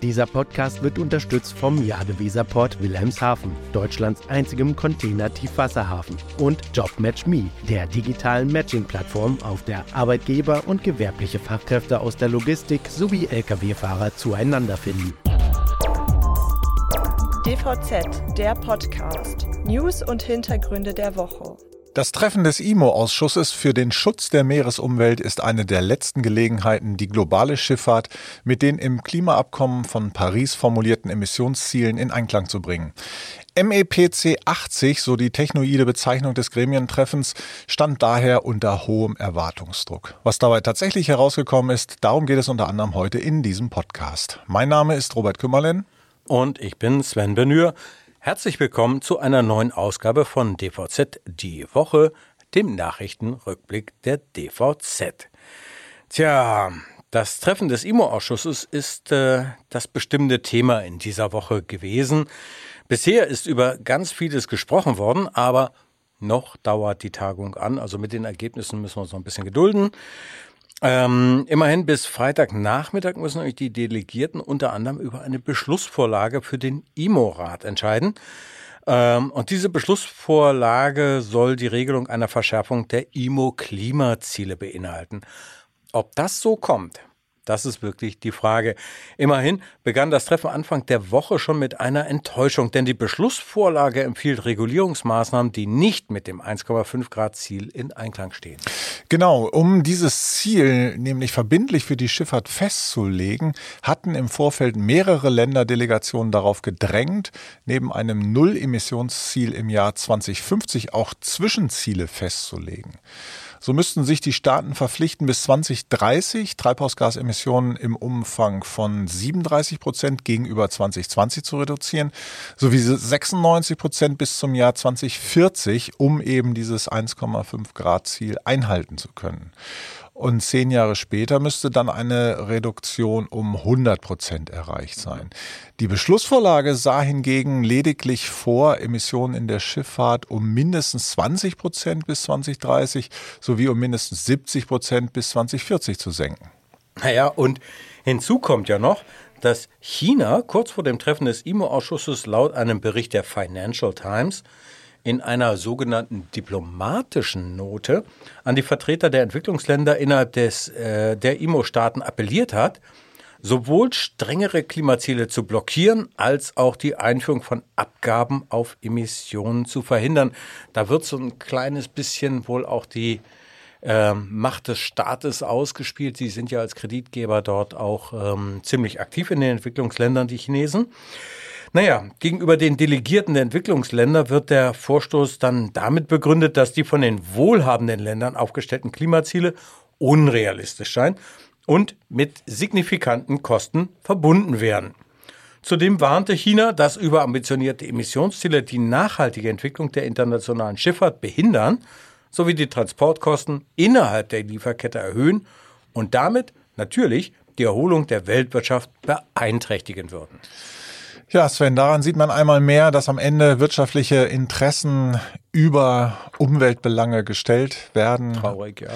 Dieser Podcast wird unterstützt vom Jadeweser Port Wilhelmshaven, Deutschlands einzigem Container-Tiefwasserhafen, und JobMatch Me, der digitalen Matching-Plattform, auf der Arbeitgeber und gewerbliche Fachkräfte aus der Logistik sowie Lkw-Fahrer zueinander finden. DVZ, der Podcast. News und Hintergründe der Woche. Das Treffen des IMO-Ausschusses für den Schutz der Meeresumwelt ist eine der letzten Gelegenheiten, die globale Schifffahrt mit den im Klimaabkommen von Paris formulierten Emissionszielen in Einklang zu bringen. MEPC 80, so die technoide Bezeichnung des Gremientreffens, stand daher unter hohem Erwartungsdruck. Was dabei tatsächlich herausgekommen ist, darum geht es unter anderem heute in diesem Podcast. Mein Name ist Robert Kümmerlen. Und ich bin Sven Bennühr. Herzlich willkommen zu einer neuen Ausgabe von DVZ die Woche, dem Nachrichtenrückblick der DVZ. Tja, das Treffen des IMO-Ausschusses ist das bestimmende Thema in dieser Woche gewesen. Bisher ist über ganz vieles gesprochen worden, aber noch dauert die Tagung an. Also mit den Ergebnissen müssen wir uns noch ein bisschen gedulden. Immerhin bis Freitagnachmittag müssen nämlich die Delegierten unter anderem über eine Beschlussvorlage für den IMO-Rat entscheiden. Und diese Beschlussvorlage soll die Regelung einer Verschärfung der IMO-Klimaziele beinhalten. Ob das so kommt, das ist wirklich die Frage. Immerhin begann das Treffen Anfang der Woche schon mit einer Enttäuschung, denn die Beschlussvorlage empfiehlt Regulierungsmaßnahmen, die nicht mit dem 1,5-Grad-Ziel in Einklang stehen. Genau, um dieses Ziel nämlich verbindlich für die Schifffahrt festzulegen, hatten im Vorfeld mehrere Länderdelegationen darauf gedrängt, neben einem Null-Emissionsziel im Jahr 2050 auch Zwischenziele festzulegen. So müssten sich die Staaten verpflichten, bis 2030 Treibhausgasemissionen im Umfang von 37% gegenüber 2020 zu reduzieren, sowie 96% bis zum Jahr 2040, um eben dieses 1,5-Grad-Ziel einhalten zu können. Und 10 Jahre später müsste dann eine Reduktion um 100% erreicht sein. Die Beschlussvorlage sah hingegen lediglich vor, Emissionen in der Schifffahrt um mindestens 20% bis 2030 sowie um mindestens 70% bis 2040 zu senken. Naja, und hinzu kommt ja noch, dass China kurz vor dem Treffen des IMO-Ausschusses laut einem Bericht der Financial Times in einer sogenannten diplomatischen Note an die Vertreter der Entwicklungsländer innerhalb der IMO-Staaten appelliert hat, sowohl strengere Klimaziele zu blockieren, als auch die Einführung von Abgaben auf Emissionen zu verhindern. Da wird so ein kleines bisschen wohl auch die Macht des Staates ausgespielt. Sie sind ja als Kreditgeber dort auch ziemlich aktiv in den Entwicklungsländern, die Chinesen. Naja, gegenüber den Delegierten der Entwicklungsländer wird der Vorstoß dann damit begründet, dass die von den wohlhabenden Ländern aufgestellten Klimaziele unrealistisch seien und mit signifikanten Kosten verbunden wären. Zudem warnte China, dass überambitionierte Emissionsziele die nachhaltige Entwicklung der internationalen Schifffahrt behindern, sowie die Transportkosten innerhalb der Lieferkette erhöhen und damit natürlich die Erholung der Weltwirtschaft beeinträchtigen würden. Ja, Sven, daran sieht man einmal mehr, dass am Ende wirtschaftliche Interessen über Umweltbelange gestellt werden. Traurig, ja.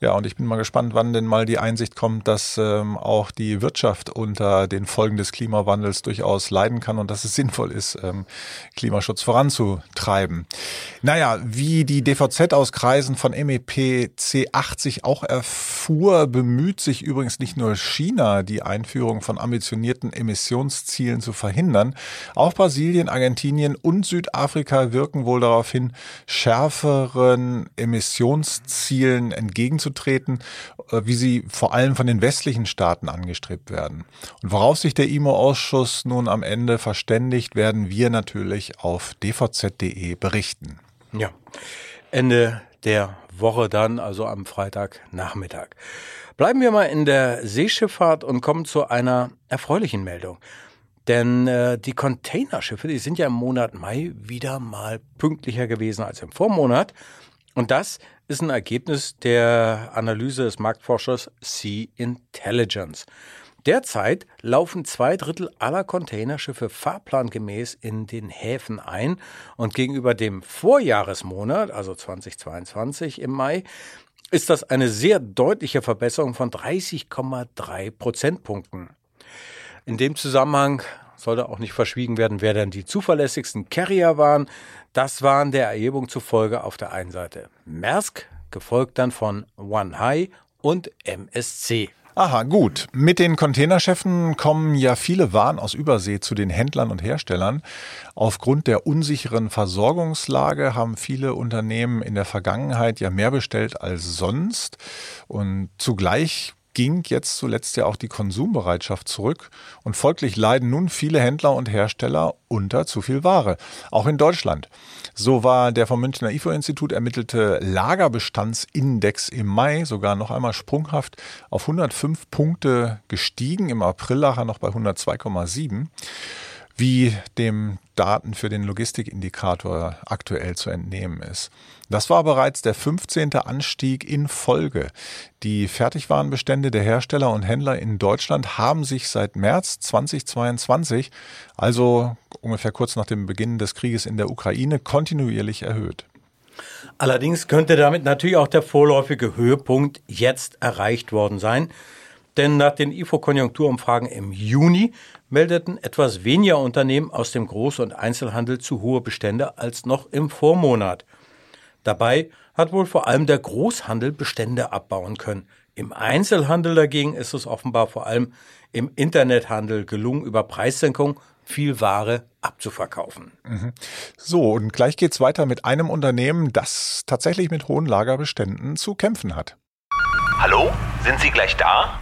Ja, und ich bin mal gespannt, wann denn mal die Einsicht kommt, dass auch die Wirtschaft unter den Folgen des Klimawandels durchaus leiden kann und dass es sinnvoll ist, Klimaschutz voranzutreiben. Naja, wie die DVZ aus Kreisen von MEPC 80 auch erfuhr, bemüht sich übrigens nicht nur China, die Einführung von ambitionierten Emissionszielen zu verhindern. Auch Brasilien, Argentinien und Südafrika wirken wohl darauf hin, schärferen Emissionszielen entgegenzutreten, wie sie vor allem von den westlichen Staaten angestrebt werden. Und worauf sich der IMO-Ausschuss nun am Ende verständigt, werden wir natürlich auf dvz.de berichten. Ja, Ende der Woche dann, also am Freitagnachmittag. Bleiben wir mal in der Seeschifffahrt und kommen zu einer erfreulichen Meldung. Denn die Containerschiffe, die sind ja im Monat Mai wieder mal pünktlicher gewesen als im Vormonat. Und das ist ein Ergebnis der Analyse des Marktforschers Sea Intelligence. Derzeit laufen 2/3 aller Containerschiffe fahrplangemäß in den Häfen ein. Und gegenüber dem Vorjahresmonat, also 2022 im Mai, ist das eine sehr deutliche Verbesserung von 30,3 Prozentpunkten. In dem Zusammenhang sollte auch nicht verschwiegen werden, wer denn die zuverlässigsten Carrier waren. Das waren der Erhebung zufolge auf der einen Seite Maersk, gefolgt dann von One High und MSC. Aha, gut. Mit den Containerschiffen kommen ja viele Waren aus Übersee zu den Händlern und Herstellern. Aufgrund der unsicheren Versorgungslage haben viele Unternehmen in der Vergangenheit ja mehr bestellt als sonst. Und zugleich ging jetzt zuletzt ja auch die Konsumbereitschaft zurück. Und folglich leiden nun viele Händler und Hersteller unter zu viel Ware. Auch in Deutschland. So war der vom Münchner IFO-Institut ermittelte Lagerbestandsindex im Mai sogar noch einmal sprunghaft auf 105 Punkte gestiegen. Im April lag er noch bei 102,7. Wie dem Daten für den Logistikindikator aktuell zu entnehmen ist. Das war bereits der 15. Anstieg in Folge. Die Fertigwarenbestände der Hersteller und Händler in Deutschland haben sich seit März 2022, also ungefähr kurz nach dem Beginn des Krieges in der Ukraine, kontinuierlich erhöht. Allerdings könnte damit natürlich auch der vorläufige Höhepunkt jetzt erreicht worden sein. Denn nach den IFO-Konjunkturumfragen im Juni meldeten etwas weniger Unternehmen aus dem Groß- und Einzelhandel zu hohe Bestände als noch im Vormonat. Dabei hat wohl vor allem der Großhandel Bestände abbauen können. Im Einzelhandel dagegen ist es offenbar vor allem im Internethandel gelungen, über Preissenkung viel Ware abzuverkaufen. Mhm. So, und gleich geht's weiter mit einem Unternehmen, das tatsächlich mit hohen Lagerbeständen zu kämpfen hat. Hallo? Sind Sie gleich da?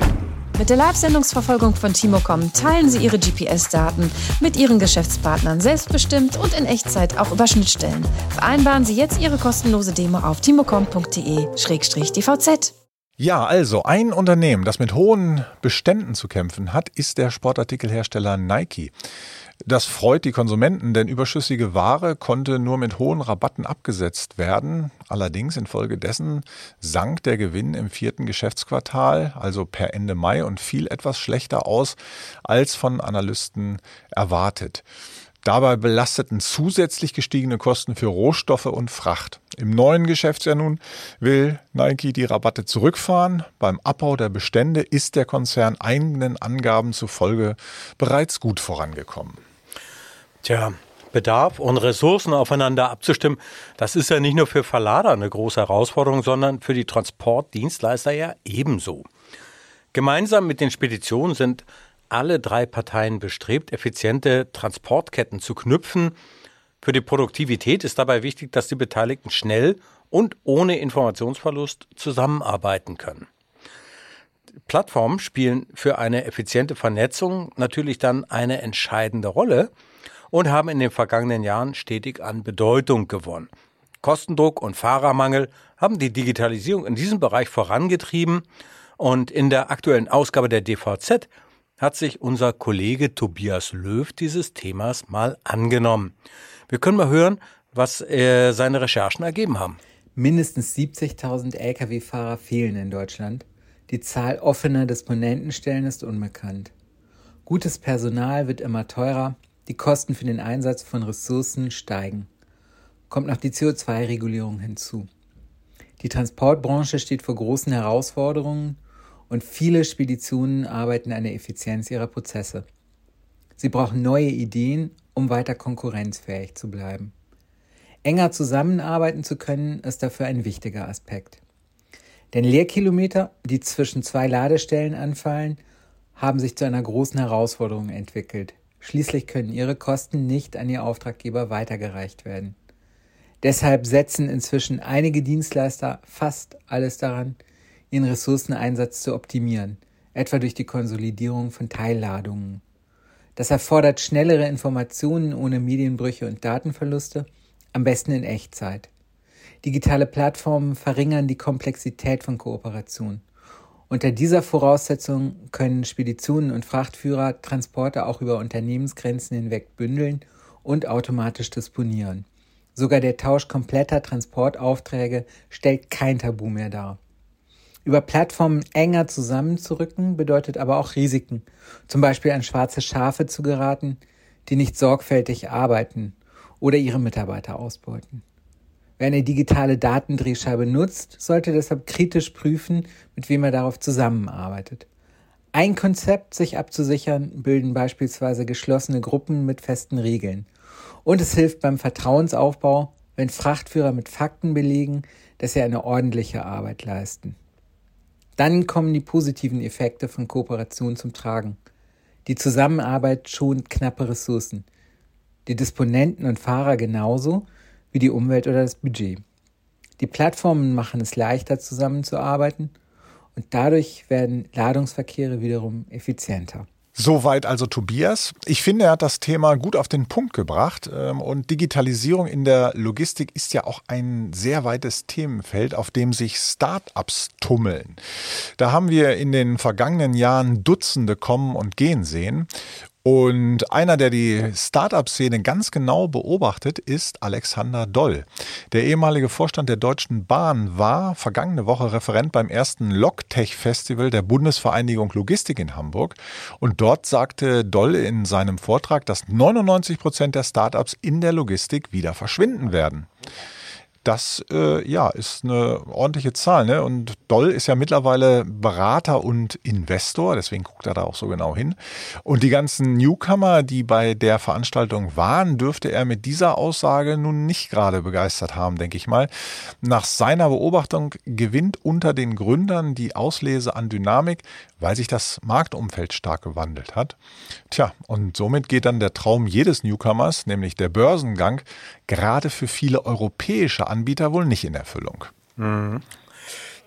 Mit der Live-Sendungsverfolgung von TIMOCOM teilen Sie Ihre GPS-Daten mit Ihren Geschäftspartnern selbstbestimmt und in Echtzeit auch über Schnittstellen. Vereinbaren Sie jetzt Ihre kostenlose Demo auf timocom.de/dvz. Ja, also ein Unternehmen, das mit hohen Beständen zu kämpfen hat, ist der Sportartikelhersteller Nike. Das freut die Konsumenten, denn überschüssige Ware konnte nur mit hohen Rabatten abgesetzt werden. Allerdings infolgedessen sank der Gewinn im 4. Geschäftsquartal, also per Ende Mai, und fiel etwas schlechter aus als von Analysten erwartet. Dabei belasteten zusätzlich gestiegene Kosten für Rohstoffe und Fracht. Im neuen Geschäftsjahr nun will Nike die Rabatte zurückfahren. Beim Abbau der Bestände ist der Konzern eigenen Angaben zufolge bereits gut vorangekommen. Tja, Bedarf und Ressourcen aufeinander abzustimmen, das ist ja nicht nur für Verlader eine große Herausforderung, sondern für die Transportdienstleister ja ebenso. Gemeinsam mit den Speditionen sind alle 3 Parteien bestrebt, effiziente Transportketten zu knüpfen. Für die Produktivität ist dabei wichtig, dass die Beteiligten schnell und ohne Informationsverlust zusammenarbeiten können. Plattformen spielen für eine effiziente Vernetzung natürlich dann eine entscheidende Rolle und haben in den vergangenen Jahren stetig an Bedeutung gewonnen. Kostendruck und Fahrermangel haben die Digitalisierung in diesem Bereich vorangetrieben, und in der aktuellen Ausgabe der DVZ hat sich unser Kollege Tobias Löw dieses Themas mal angenommen. Wir können mal hören, was seine Recherchen ergeben haben. Mindestens 70.000 Lkw-Fahrer fehlen in Deutschland. Die Zahl offener Disponentenstellen ist unbekannt. Gutes Personal wird immer teurer. Die Kosten für den Einsatz von Ressourcen steigen. Kommt noch die CO2-Regulierung hinzu. Die Transportbranche steht vor großen Herausforderungen. Und viele Speditionen arbeiten an der Effizienz ihrer Prozesse. Sie brauchen neue Ideen, um weiter konkurrenzfähig zu bleiben. Enger zusammenarbeiten zu können, ist dafür ein wichtiger Aspekt. Denn Leerkilometer, die zwischen 2 Ladestellen anfallen, haben sich zu einer großen Herausforderung entwickelt. Schließlich können ihre Kosten nicht an ihr Auftraggeber weitergereicht werden. Deshalb setzen inzwischen einige Dienstleister fast alles daran, ihren Ressourceneinsatz zu optimieren, etwa durch die Konsolidierung von Teilladungen. Das erfordert schnellere Informationen ohne Medienbrüche und Datenverluste, am besten in Echtzeit. Digitale Plattformen verringern die Komplexität von Kooperation. Unter dieser Voraussetzung können Speditionen und Frachtführer Transporte auch über Unternehmensgrenzen hinweg bündeln und automatisch disponieren. Sogar der Tausch kompletter Transportaufträge stellt kein Tabu mehr dar. Über Plattformen enger zusammenzurücken bedeutet aber auch Risiken, zum Beispiel an schwarze Schafe zu geraten, die nicht sorgfältig arbeiten oder ihre Mitarbeiter ausbeuten. Wer eine digitale Datendrehscheibe nutzt, sollte deshalb kritisch prüfen, mit wem er darauf zusammenarbeitet. ein Konzept, sich abzusichern, bilden beispielsweise geschlossene Gruppen mit festen Regeln. Und es hilft beim Vertrauensaufbau, wenn Frachtführer mit Fakten belegen, dass sie eine ordentliche Arbeit leisten. Dann kommen die positiven Effekte von Kooperation zum Tragen. Die Zusammenarbeit schont knappe Ressourcen. Die Disponenten und Fahrer genauso wie die Umwelt oder das Budget. Die Plattformen machen es leichter, zusammenzuarbeiten, und dadurch werden Ladungsverkehre wiederum effizienter. Soweit also Tobias. Ich finde, er hat das Thema gut auf den Punkt gebracht. Und Digitalisierung in der Logistik ist ja auch ein sehr weites Themenfeld, auf dem sich Start-ups tummeln. Da haben wir in den vergangenen Jahren Dutzende kommen und gehen sehen. Und einer, der die Start-up-Szene ganz genau beobachtet, ist Alexander Doll. Der ehemalige Vorstand der Deutschen Bahn war vergangene Woche Referent beim ersten LogTech-Festival der Bundesvereinigung Logistik in Hamburg. Und dort sagte Doll in seinem Vortrag, dass 99% der Start-ups in der Logistik wieder verschwinden werden. Das ist eine ordentliche Zahl, ne? Und Doll ist ja mittlerweile Berater und Investor, deswegen guckt er da auch so genau hin. Und die ganzen Newcomer, die bei der Veranstaltung waren, dürfte er mit dieser Aussage nun nicht gerade begeistert haben, denke ich mal. Nach seiner Beobachtung gewinnt unter den Gründern die Auslese an Dynamik, weil sich das Marktumfeld stark gewandelt hat. Tja, und somit geht dann der Traum jedes Newcomers, nämlich der Börsengang, gerade für viele europäische Anbieter wohl nicht in Erfüllung.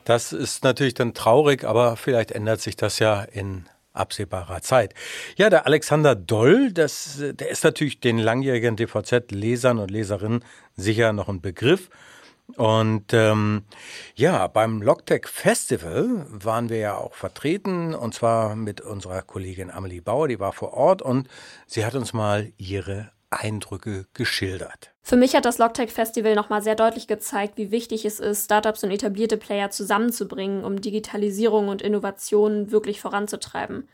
Das ist natürlich dann traurig, aber vielleicht ändert sich das ja in absehbarer Zeit. Ja, der Alexander Doll, der ist natürlich den langjährigen DVZ-Lesern und Leserinnen sicher noch ein Begriff. Und beim LogTech-Festival waren wir ja auch vertreten, und zwar mit unserer Kollegin Amelie Bauer, die war vor Ort, und sie hat uns mal ihre Eindrücke geschildert. Für mich hat das LogTech-Festival nochmal sehr deutlich gezeigt, wie wichtig es ist, Startups und etablierte Player zusammenzubringen, um Digitalisierung und Innovationen wirklich voranzutreiben.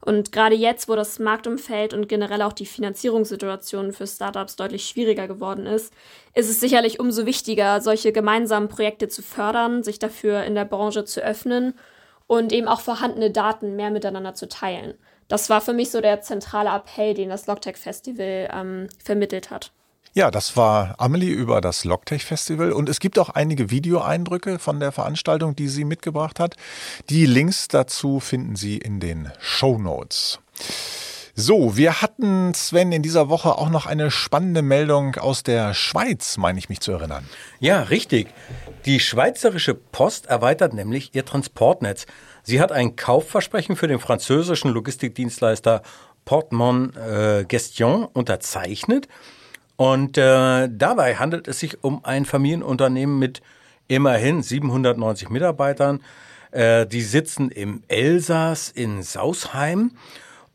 Und gerade jetzt, wo das Marktumfeld und generell auch die Finanzierungssituation für Startups deutlich schwieriger geworden ist, ist es sicherlich umso wichtiger, solche gemeinsamen Projekte zu fördern, sich dafür in der Branche zu öffnen und eben auch vorhandene Daten mehr miteinander zu teilen. Das war für mich so der zentrale Appell, den das LogTech-Festival vermittelt hat. Ja, das war Amelie über das LogTech-Festival, und es gibt auch einige Videoeindrücke von der Veranstaltung, die sie mitgebracht hat. Die Links dazu finden Sie in den Shownotes. So, wir hatten, Sven, in dieser Woche auch noch eine spannende Meldung aus der Schweiz, meine ich mich zu erinnern. Ja, richtig. Die Schweizerische Post erweitert nämlich ihr Transportnetz. Sie hat ein Kaufversprechen für den französischen Logistikdienstleister Portemont-Gestion unterzeichnet. Und dabei handelt es sich um ein Familienunternehmen mit immerhin 790 Mitarbeitern. Die sitzen im Elsass in Sausheim.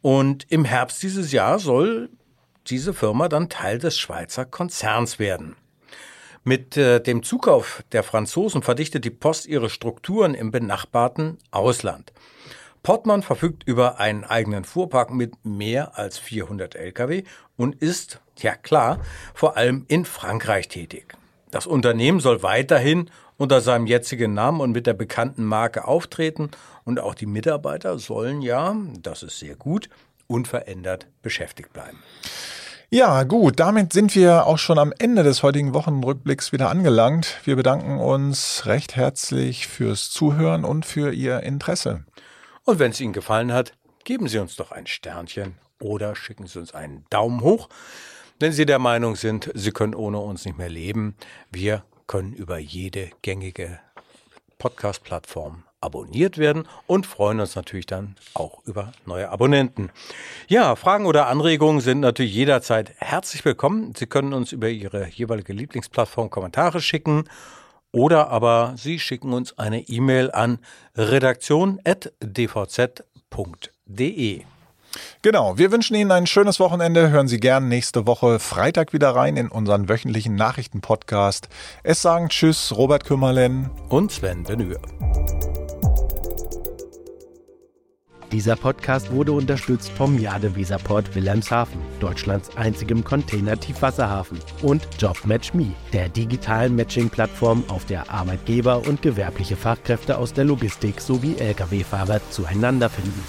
Und im Herbst dieses Jahr soll diese Firma dann Teil des Schweizer Konzerns werden. Mit dem Zukauf der Franzosen verdichtet die Post ihre Strukturen im benachbarten Ausland. Portemont verfügt über einen eigenen Fuhrpark mit mehr als 400 Lkw und ist, ja klar, vor allem in Frankreich tätig. Das Unternehmen soll weiterhin unter seinem jetzigen Namen und mit der bekannten Marke auftreten, und auch die Mitarbeiter sollen ja, das ist sehr gut, unverändert beschäftigt bleiben. Ja, gut, damit sind wir auch schon am Ende des heutigen Wochenrückblicks wieder angelangt. Wir bedanken uns recht herzlich fürs Zuhören und für Ihr Interesse. Und wenn es Ihnen gefallen hat, geben Sie uns doch ein Sternchen oder schicken Sie uns einen Daumen hoch. Wenn Sie der Meinung sind, Sie können ohne uns nicht mehr leben, wir können über jede gängige Podcast-Plattform abonniert werden und freuen uns natürlich dann auch über neue Abonnenten. Ja, Fragen oder Anregungen sind natürlich jederzeit herzlich willkommen. Sie können uns über Ihre jeweilige Lieblingsplattform Kommentare schicken. Oder aber Sie schicken uns eine E-Mail an redaktion@dvz.de. Genau, wir wünschen Ihnen ein schönes Wochenende. Hören Sie gern nächste Woche Freitag wieder rein in unseren wöchentlichen Nachrichtenpodcast. Es sagen Tschüss, Robert Kümmerlen und Sven Bennühr. Dieser Podcast wurde unterstützt vom Jadeweser Port Wilhelmshaven, Deutschlands einzigem Container-Tiefwasserhafen, und JobMatch Me, der digitalen Matching-Plattform, auf der Arbeitgeber und gewerbliche Fachkräfte aus der Logistik sowie Lkw-Fahrer zueinander finden.